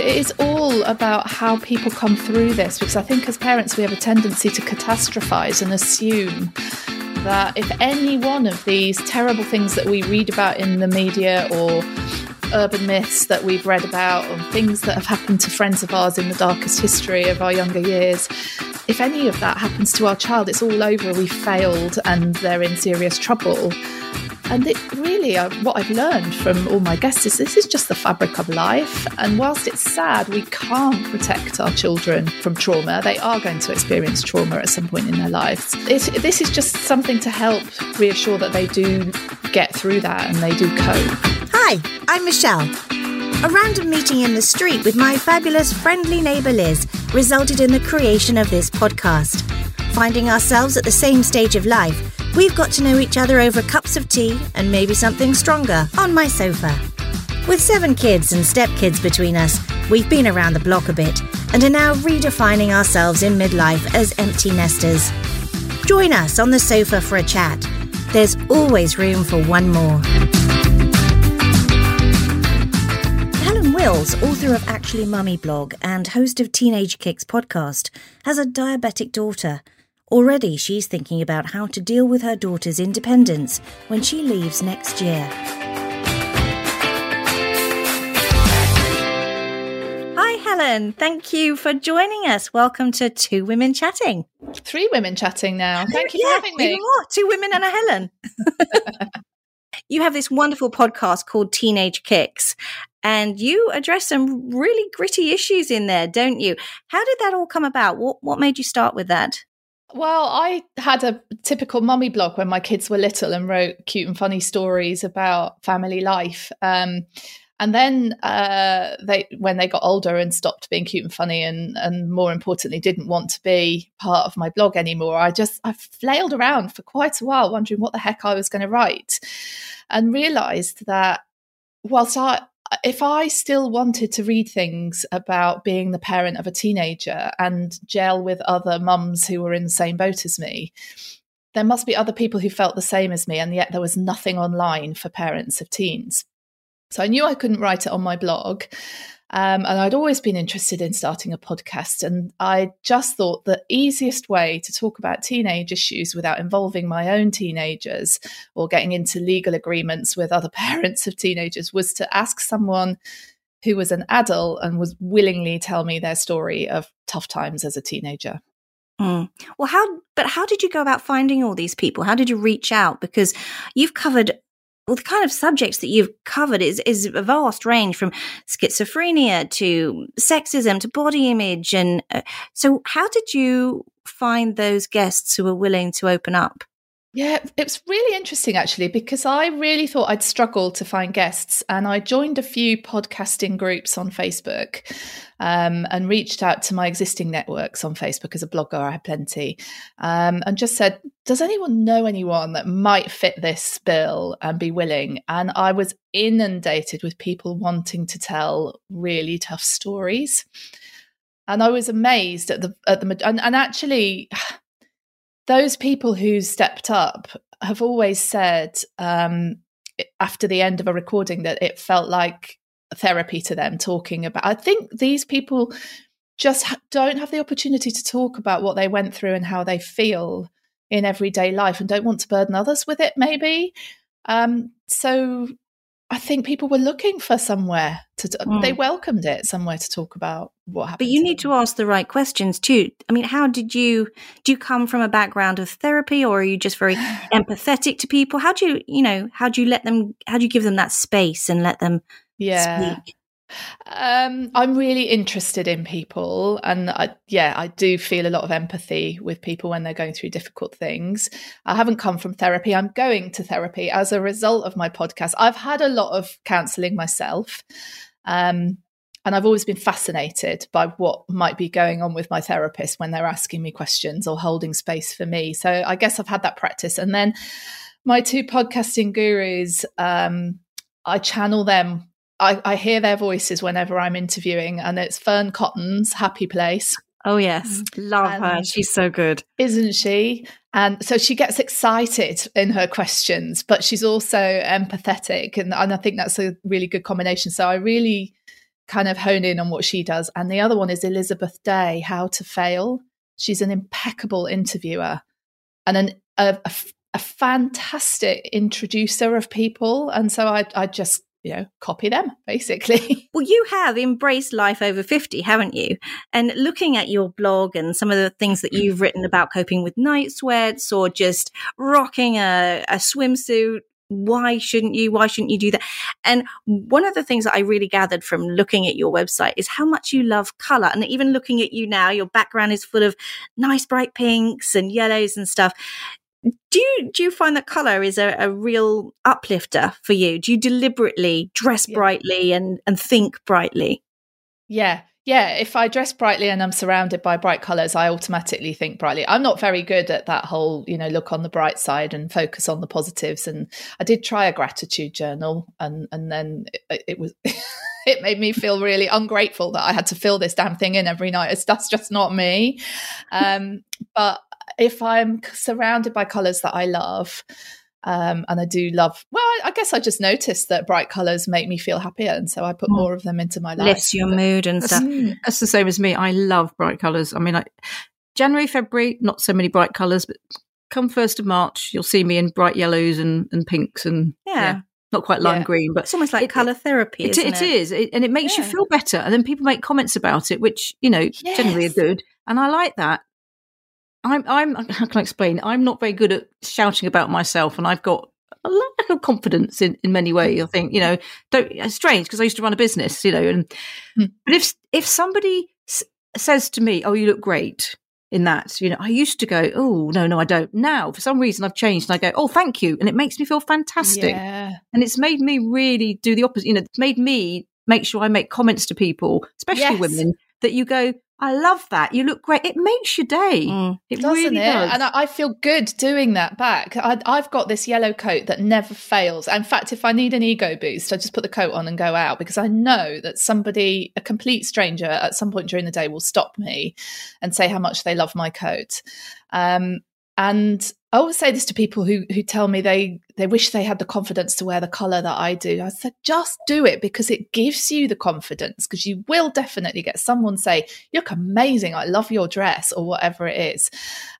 It is all about how people come through this, because I think as parents we have a tendency to catastrophize and assume that if any one of these terrible things that we read about in the media or urban myths that we've read about or things that have happened to friends of ours in the darkest history of our younger years, if any of that happens to our child, it's all over, we failed and they're in serious trouble. And it really, what I've learned from all my guests is this is just the fabric of life. And whilst it's sad, we can't protect our children from trauma. They are going to experience trauma at some point in their lives. This is just something to help reassure that they do get through that and they do cope. Hi, I'm Michelle. A random meeting in the street with my fabulous friendly neighbour Liz resulted in the creation of this podcast. Finding ourselves at the same stage of life, we've got to know each other over cups of tea and maybe something stronger on my sofa. With 7 kids and stepkids between us, we've been around the block a bit and are now redefining ourselves in midlife as empty nesters. Join us on the sofa for a chat. There's always room for one more. Helen Wills, author of Actually Mummy blog and host of Teenage Kicks podcast, has a diabetic daughter. Already, she's thinking about how to deal with her daughter's independence when she leaves next year. Hi, Helen. Thank you for joining us. Welcome to Two Women Chatting. 3 Women Chatting now. Thank you for having me. You are. 2 women and a Helen. You have this wonderful podcast called Teenage Kicks, and you address some really gritty issues in there, don't you? How did that all come about? What made you start with that? Well, I had a typical mummy blog when my kids were little and wrote cute and funny stories about family life. And then when they got older and stopped being cute and funny and more importantly, didn't want to be part of my blog anymore, I flailed around for quite a while wondering what the heck I was going to write, and realised that if I still wanted to read things about being the parent of a teenager and gel with other mums who were in the same boat as me, there must be other people who felt the same as me, and yet there was nothing online for parents of teens. So I knew I couldn't write it on my blog, and I'd always been interested in starting a podcast, and I just thought the easiest way to talk about teenage issues without involving my own teenagers or getting into legal agreements with other parents of teenagers was to ask someone who was an adult and was willingly tell me their story of tough times as a teenager. Mm. Well, how did you go about finding all these people? How did you reach out? Because you've covered... Well, the kind of subjects that you've covered is a vast range, from schizophrenia to sexism to body image. And so how did you find those guests who were willing to open up? Yeah, it's really interesting, actually, because I really thought I'd struggle to find guests. And I joined a few podcasting groups on Facebook and reached out to my existing networks on Facebook. As a blogger, I had plenty, and just said, does anyone know anyone that might fit this bill and be willing? And I was inundated with people wanting to tell really tough stories. And I was amazed and actually those people who stepped up have always said after the end of a recording that it felt like therapy to them talking about. I think these people just don't have the opportunity to talk about what they went through and how they feel in everyday life, and don't want to burden others with it, maybe. So I think people were looking for somewhere to, they welcomed it, somewhere to talk about what happened. But you need to ask the right questions too. I mean, how did you, do you come from a background of therapy, or are you just very empathetic to people? How do you, how do you give them that space and let them speak? I'm really interested in people, and I do feel a lot of empathy with people when they're going through difficult things. I haven't come from therapy. I'm going to therapy as a result of my podcast. I've had a lot of counselling myself, and I've always been fascinated by what might be going on with my therapist when they're asking me questions or holding space for me. So I guess I've had that practice. And then my 2 podcasting gurus, I channel them. I hear their voices whenever I'm interviewing, and it's Fern Cotton's Happy Place. Oh, yes. Love her. She's so good. Isn't she? And so she gets excited in her questions, but she's also empathetic. And I think that's a really good combination. So I really kind of hone in on what she does. And the other one is Elizabeth Day, How to Fail. She's an impeccable interviewer and a fantastic introducer of people. And so I just, you know, copy them, basically. Well, you have embraced life over 50, haven't you? And looking at your blog and some of the things that you've written about coping with night sweats or just rocking a swimsuit, why shouldn't you do that? And one of the things that I really gathered from looking at your website is how much you love color. And even looking at you now, your background is full of nice bright pinks and yellows and stuff. Do you find that color is a real uplifter for you? Do you deliberately dress brightly and think brightly? Yeah. If I dress brightly and I'm surrounded by bright colors, I automatically think brightly. I'm not very good at that whole, you know, look on the bright side and focus on the positives. And I did try a gratitude journal and then it was it made me feel really ungrateful that I had to fill this damn thing in every night. That's just not me. But if I'm surrounded by colours that I love, and I do love, well, I guess I just noticed that bright colours make me feel happier, and so I put more of them into my life. Lifts your mood and stuff. That's the same as me. I love bright colours. I mean, January, February, not so many bright colours, but come 1st of March, you'll see me in bright yellows and pinks and not quite lime green. But it's almost like colour therapy, isn't it? It is, and it makes you feel better. And then people make comments about it, which, you know, generally are good, and I like that. How can I explain? I'm not very good at shouting about myself, and I've got a lack of confidence in many ways. I think, you know, it's strange because I used to run a business, you know, but if somebody says to me, "Oh, you look great in that," you know, I used to go, "Oh, no, I don't." Now, for some reason, I've changed, and I go, "Oh, thank you," and it makes me feel fantastic. Yeah. And it's made me really do the opposite. You know, it's made me make sure I make comments to people, especially women, that you go, "I love that. You look great." It makes your day. It really does. And I feel good doing that back. I've got this yellow coat that never fails. In fact, if I need an ego boost, I just put the coat on and go out, because I know that somebody, a complete stranger at some point during the day, will stop me and say how much they love my coat. And I always say this to people who tell me they wish they had the confidence to wear the colour that I do. I said, just do it, because it gives you the confidence, because you will definitely get someone say, "You look amazing, I love your dress," or whatever it is.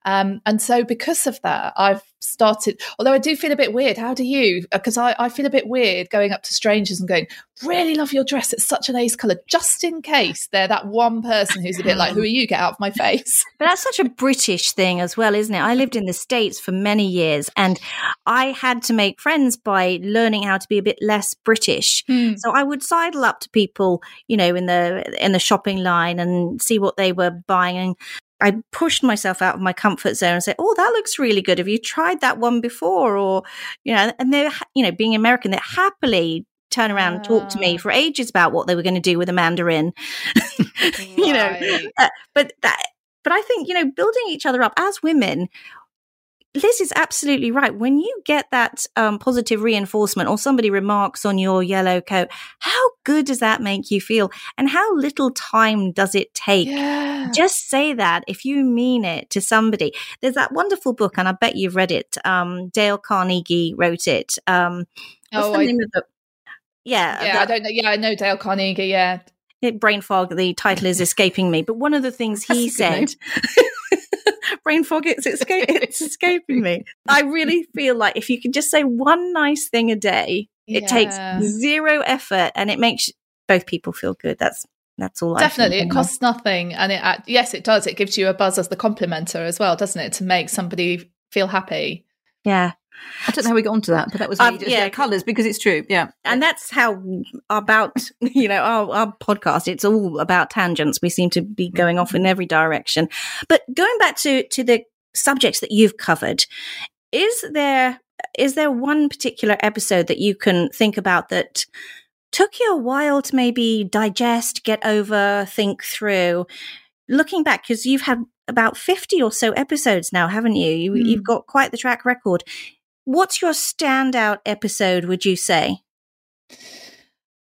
And so because of that, I've started, although I do feel a bit weird. How do you? Because I feel a bit weird going up to strangers and going, "Really love your dress. It's such an ace colour," just in case they're that one person who's a bit like, "Who are you? Get out of my face." But that's such a British thing as well, isn't it? I lived in the States for many years, and I had to make friends by learning how to be a bit less British. So I would sidle up to people, you know, in the shopping line and see what they were buying, and I pushed myself out of my comfort zone and said, "Oh, that looks really good. Have you tried that one before?" Or, you know, and they're, you know, being American, they happily turn around and talk to me for ages about what they were going to do with a mandarin. You know, but I think, you know, building each other up as women, Liz is absolutely right. When you get that positive reinforcement, or somebody remarks on your yellow coat, how good does that make you feel? And how little time does it take? Yeah. Just say that if you mean it to somebody. There's that wonderful book, and I bet you've read it. Dale Carnegie wrote it. What's the name of the book? I don't know. Yeah, I know Dale Carnegie. Yeah. Brain fog, the title is escaping me. But one of the things he said... Brain fog, it's escaping me. I really feel like if you could just say one nice thing a day, it takes zero effort and it makes both people feel good. That's all. Definitely, it costs nothing, and it does. It gives you a buzz as the complimenter as well, doesn't it? To make somebody feel happy. Yeah. I don't know how we got onto that, but that was colours, because it's true. Yeah. And that's how our podcast, it's all about tangents. We seem to be going off in every direction. But going back to the subjects that you've covered, is there one particular episode that you can think about that took you a while to maybe digest, get over, think through? Looking back, because you've had about 50 or so episodes now, haven't you? You've got quite the track record. What's your standout episode, would you say?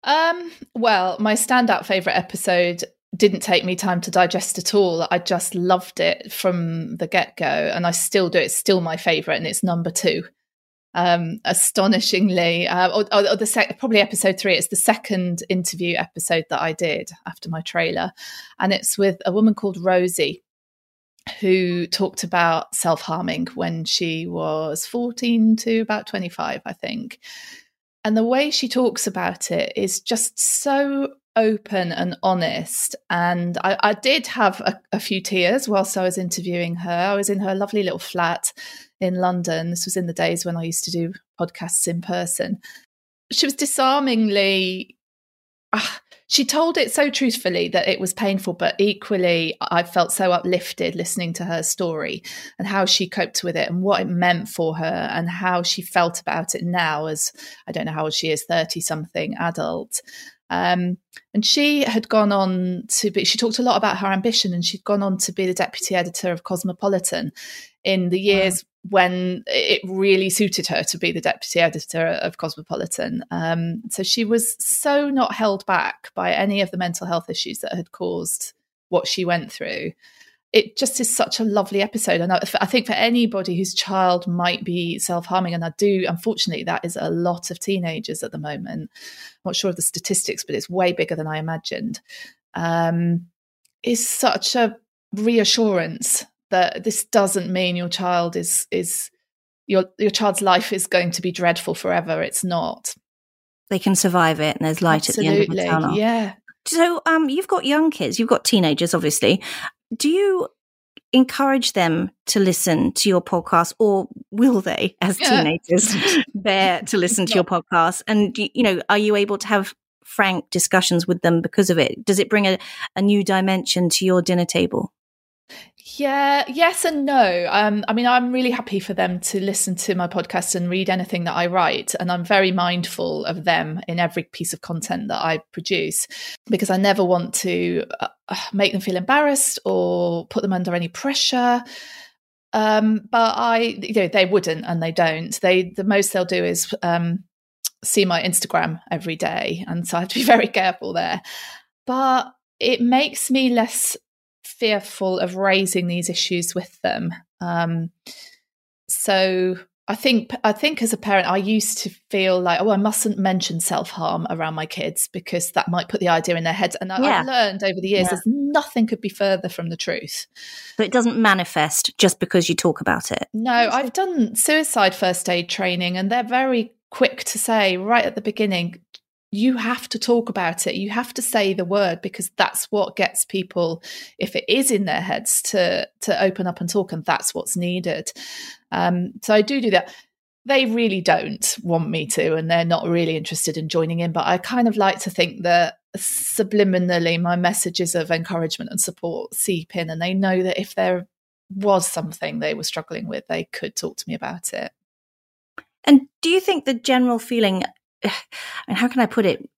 Well, my standout favourite episode didn't take me time to digest at all. I just loved it from the get-go, and I still do. It's still my favourite, and it's number 2. astonishingly, probably episode 3. It's the second interview episode that I did after my trailer, and it's with a woman called Rosie, who talked about self-harming when she was 14 to about 25, I think. And the way she talks about it is just so open and honest. And I did have a few tears whilst I was interviewing her. I was in her lovely little flat in London. This was in the days when I used to do podcasts in person. She was disarmingly... she told it so truthfully that it was painful, but equally I felt so uplifted listening to her story and how she coped with it and what it meant for her and how she felt about it now as, I don't know how old she is, 30-something adult. And she had gone on to be, she talked a lot about her ambition, and she'd gone on to be the deputy editor of Cosmopolitan in the years when it really suited her to be the deputy editor of Cosmopolitan. So she was so not held back by any of the mental health issues that had caused what she went through. It just is such a lovely episode. And I think for anybody whose child might be self-harming, and I do, unfortunately, that is a lot of teenagers at the moment. I'm not sure of the statistics, but it's way bigger than I imagined. Is such a reassurance that this doesn't mean your child is your child's life is going to be dreadful forever. It's not. They can survive it, and there's light at the end of the tunnel. Yeah. So you've got young kids, you've got teenagers, obviously. Do you encourage them to listen to your podcast, or will they, as teenagers, bear to listen to your podcast? And, you know, are you able to have frank discussions with them because of it? Does it bring a new dimension to your dinner table? Yeah, yes and no. I mean, I'm really happy for them to listen to my podcast and read anything that I write. And I'm very mindful of them in every piece of content that I produce, because I never want to make them feel embarrassed or put them under any pressure. But they wouldn't, and they don't. The most they'll do is see my Instagram every day. And so I have to be very careful there. But it makes me less fearful of raising these issues with them. So I think as a parent, I used to feel like, I mustn't mention self-harm around my kids because that might put the idea in their heads. And I've learned over the years there's nothing could be further from the truth. But it doesn't manifest just because you talk about it. No, I've done suicide first aid training, and they're very quick to say right at the beginning, you have to talk about it. You have to say the word, because that's what gets people, if it is in their heads, to open up and talk, and that's what's needed. So I do that. They really don't want me to, and they're not really interested in joining in. But I kind of like to think that subliminally my messages of encouragement and support seep in, and they know that if there was something they were struggling with, they could talk to me about it. And do you think the general feeling... and how can I put it?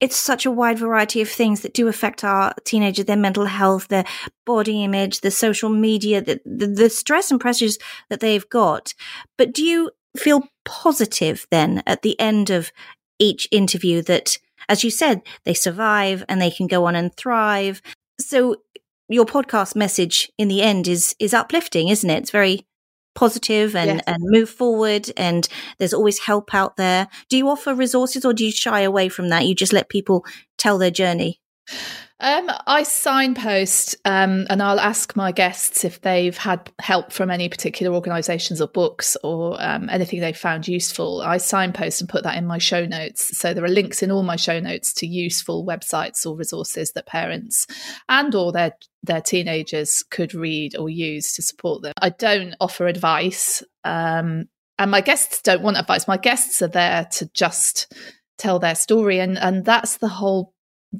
It's such a wide variety of things that do affect our teenager, their mental health, their body image, the social media, the stress and pressures that they've got. But do you feel positive then at the end of each interview that, as you said, they survive and they can go on and thrive? So your podcast message in the end is uplifting, isn't it? It's very positive and move forward, and there's always help out there. Do you offer resources, or do you shy away from that? You just let people tell their journey? I signpost, and I'll ask my guests if they've had help from any particular organisations or books or anything they've found useful. I signpost and put that in my show notes. So there are links in all my show notes to useful websites or resources that parents and or their teenagers could read or use to support them. I don't offer advice, and my guests don't want advice. My guests are there to just tell their story, and that's the whole.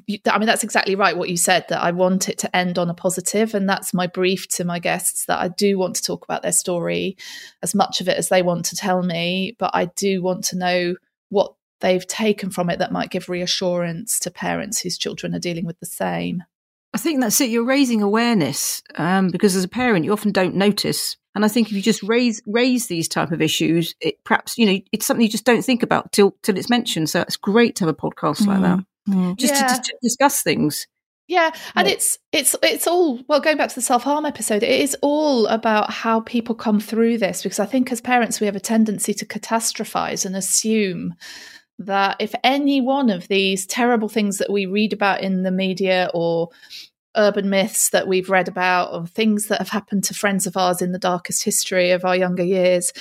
I mean, that's exactly right what you said, that I want it to end on a positive, and that's my brief to my guests, that I do want to talk about their story, as much of it as they want to tell me, but I do want to know what they've taken from it that might give reassurance to parents whose children are dealing with the same. I think that's it. You're raising awareness, because as a parent, you often don't notice. And I think if you just raise these type of issues, it perhaps, you know, it's something you just don't think about till it's mentioned. So it's great to have a podcast like that. Just to discuss things. Yeah, and it's all, well, going back to the self-harm episode, it is all about how people come through this, because I think as parents we have a tendency to catastrophize and assume that if any one of these terrible things that we read about in the media or urban myths that we've read about or things that have happened to friends of ours in the darkest history of our younger years,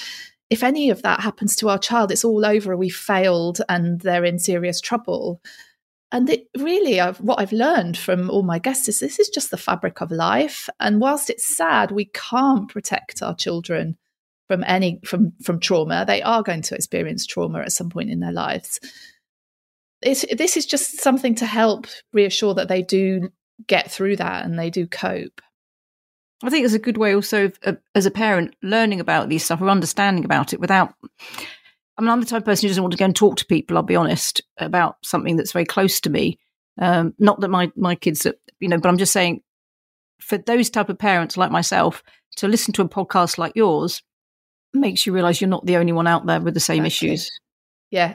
if any of that happens to our child, it's all over, we failed and they're in serious trouble. And it really, what I've learned from all my guests is this is just the fabric of life. And whilst it's sad, we can't protect our children from from trauma. They are going to experience trauma at some point in their lives. This is just something to help reassure that they do get through that and they do cope. I think it's a good way also of, as a parent, learning about these stuff or understanding about it without... I mean, I'm the type of person who doesn't want to go and talk to people, I'll be honest, about something that's very close to me. Not that my kids are, but I'm just saying for those type of parents like myself to listen to a podcast like yours makes you realise you're not the only one out there with the same issues. Yeah.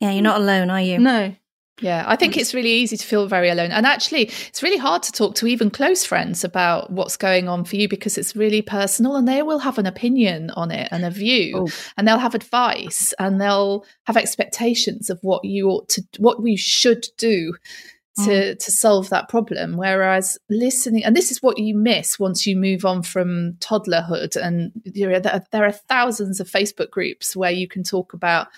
Yeah, you're not alone, are you? No. Yeah, I think it's really easy to feel very alone. And actually, it's really hard to talk to even close friends about what's going on for you because it's really personal and they will have an opinion on it and a view and they'll have advice and they'll have expectations of what we should do to solve that problem. Whereas listening, and this is what you miss once you move on from toddlerhood. And there are thousands of Facebook groups where you can talk about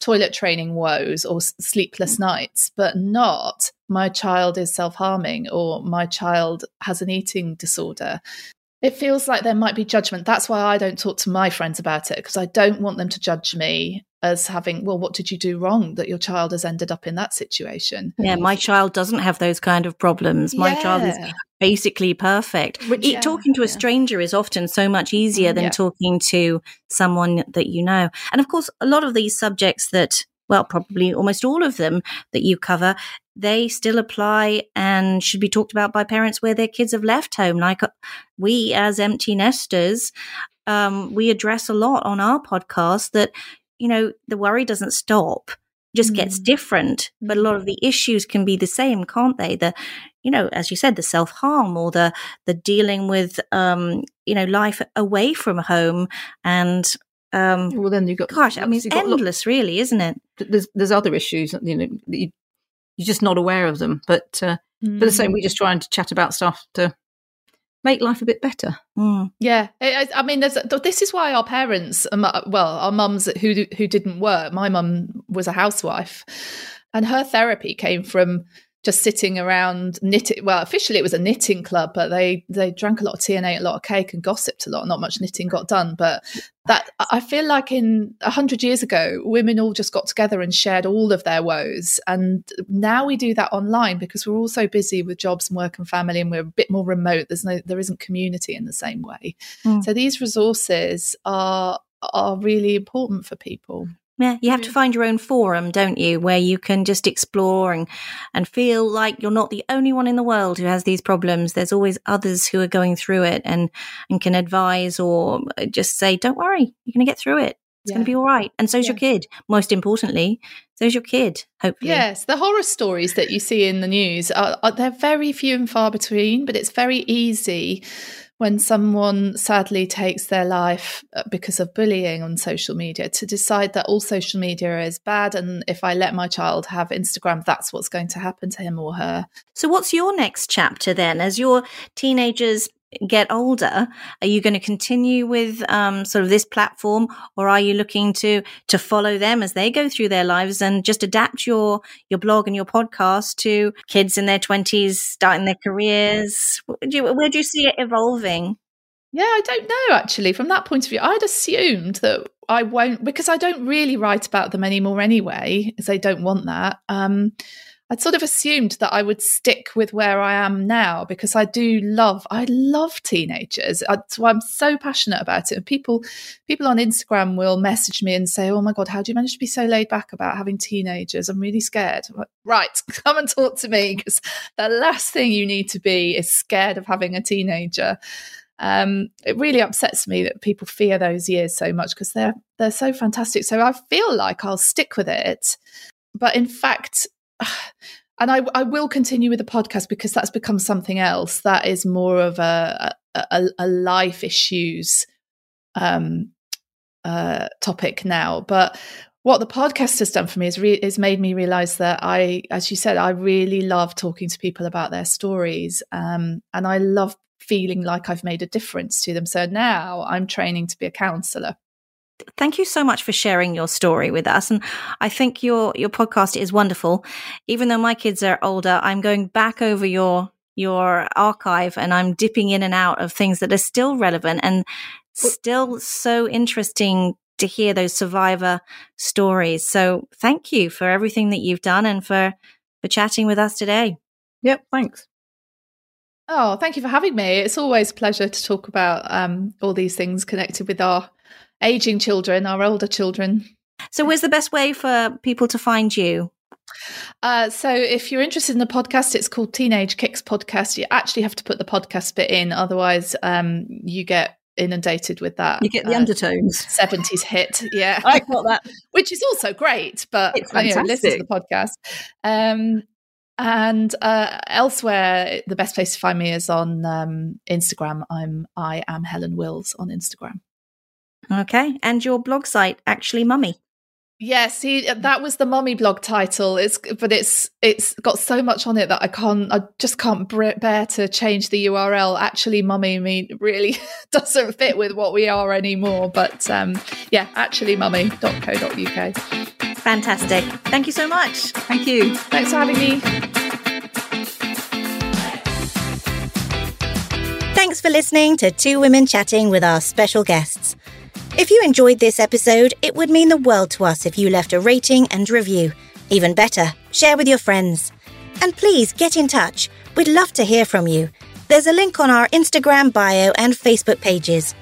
toilet training woes or sleepless nights, but not my child is self-harming or my child has an eating disorder. It feels like there might be judgment. That's why I don't talk to my friends about it, because I don't want them to judge me as having, well, what did you do wrong that your child has ended up in that situation? Yeah, my child doesn't have those kind of problems. My child is basically perfect. Talking to a stranger is often so much easier than talking to someone that you know. And of course, a lot of these subjects that, well, probably almost all of them that you cover, they still apply and should be talked about by parents where their kids have left home. Like we as empty nesters, we address a lot on our podcast that, the worry doesn't stop, just gets different. But a lot of the issues can be the same, can't they? As you said, the self-harm or the dealing with, life away from home and... well, then you've got... Gosh, I mean, it's endless, really, isn't it? There's other issues, that you're just not aware of them. But for the same, we just try and chat about stuff to make life a bit better. Mm. Yeah. I mean, this is why our parents, our mums who didn't work, my mum was a housewife, and her therapy came from just sitting around knitting. Well, officially it was a knitting club, but they drank a lot of tea and ate a lot of cake and gossiped a lot. Not much knitting got done, but that I feel like in 100 years ago, women all just got together and shared all of their woes. And now we do that online because we're all so busy with jobs and work and family, and we're a bit more remote. There isn't community in the same way. Mm. So these resources are really important for people. Yeah, you have to find your own forum, don't you, where you can just explore and feel like you're not the only one in the world who has these problems. There's always others who are going through it and can advise or just say, don't worry, you're going to get through it. It's going to be all right. And so's your kid. Most importantly, so's your kid, hopefully. Yes, the horror stories that you see in the news, they're very few and far between, but it's very easy when someone sadly takes their life because of bullying on social media to decide that all social media is bad, and if I let my child have Instagram, that's what's going to happen to him or her. So what's your next chapter then? As your teenagers get older, are you going to continue with sort of this platform, or are you looking to follow them as they go through their lives and just adapt your blog and your podcast to kids in their 20s starting their careers? Where do you see it evolving? Yeah, I don't know, actually. From that point of view, I'd assumed that I won't, because I don't really write about them anymore anyway, as they don't want that. I'd sort of assumed that I would stick with where I am now because I love teenagers. So I'm so passionate about it. And people on Instagram will message me and say, oh my God, how do you manage to be so laid back about having teenagers? I'm really scared. I'm like, right, come and talk to me, because the last thing you need to be is scared of having a teenager. It really upsets me that people fear those years so much because they're so fantastic. So I feel like I'll stick with it. But in fact, And I will continue with the podcast because that's become something else. That is more of a life issues topic now. But what the podcast has done for me is made me realize that I, as you said, I really love talking to people about their stories. And I love feeling like I've made a difference to them. So now I'm training to be a counsellor. Thank you so much for sharing your story with us. And I think your podcast is wonderful. Even though my kids are older, I'm going back over your archive and I'm dipping in and out of things that are still relevant and still so interesting to hear those survivor stories. So thank you for everything that you've done and for chatting with us today. Yep, thanks. Oh, thank you for having me. It's always a pleasure to talk about all these things connected with our aging children, our older children. So where's the best way for people to find you? So if you're interested in the podcast, it's called Teenage Kicks Podcast. You actually have to put the podcast bit in, otherwise you get inundated with that. You get the undertones. 70s hit, yeah. I got that. Which is also great, but it's fantastic. Listen to the podcast. And elsewhere, the best place to find me is on Instagram. I am Helen Wills on Instagram. Okay, and your blog site, Actually Mummy. Yes, that was the Mummy blog title. It's got so much on it that I just can't bear to change the URL. Actually Mummy really doesn't fit with what we are anymore. But yeah, actuallymummy.co.uk. Fantastic. Thank you so much. Thank you. Thanks for having me. Thanks for listening to Two Women Chatting with our special guests. If you enjoyed this episode, it would mean the world to us if you left a rating and review. Even better, share with your friends. And please get in touch. We'd love to hear from you. There's a link on our Instagram bio and Facebook pages.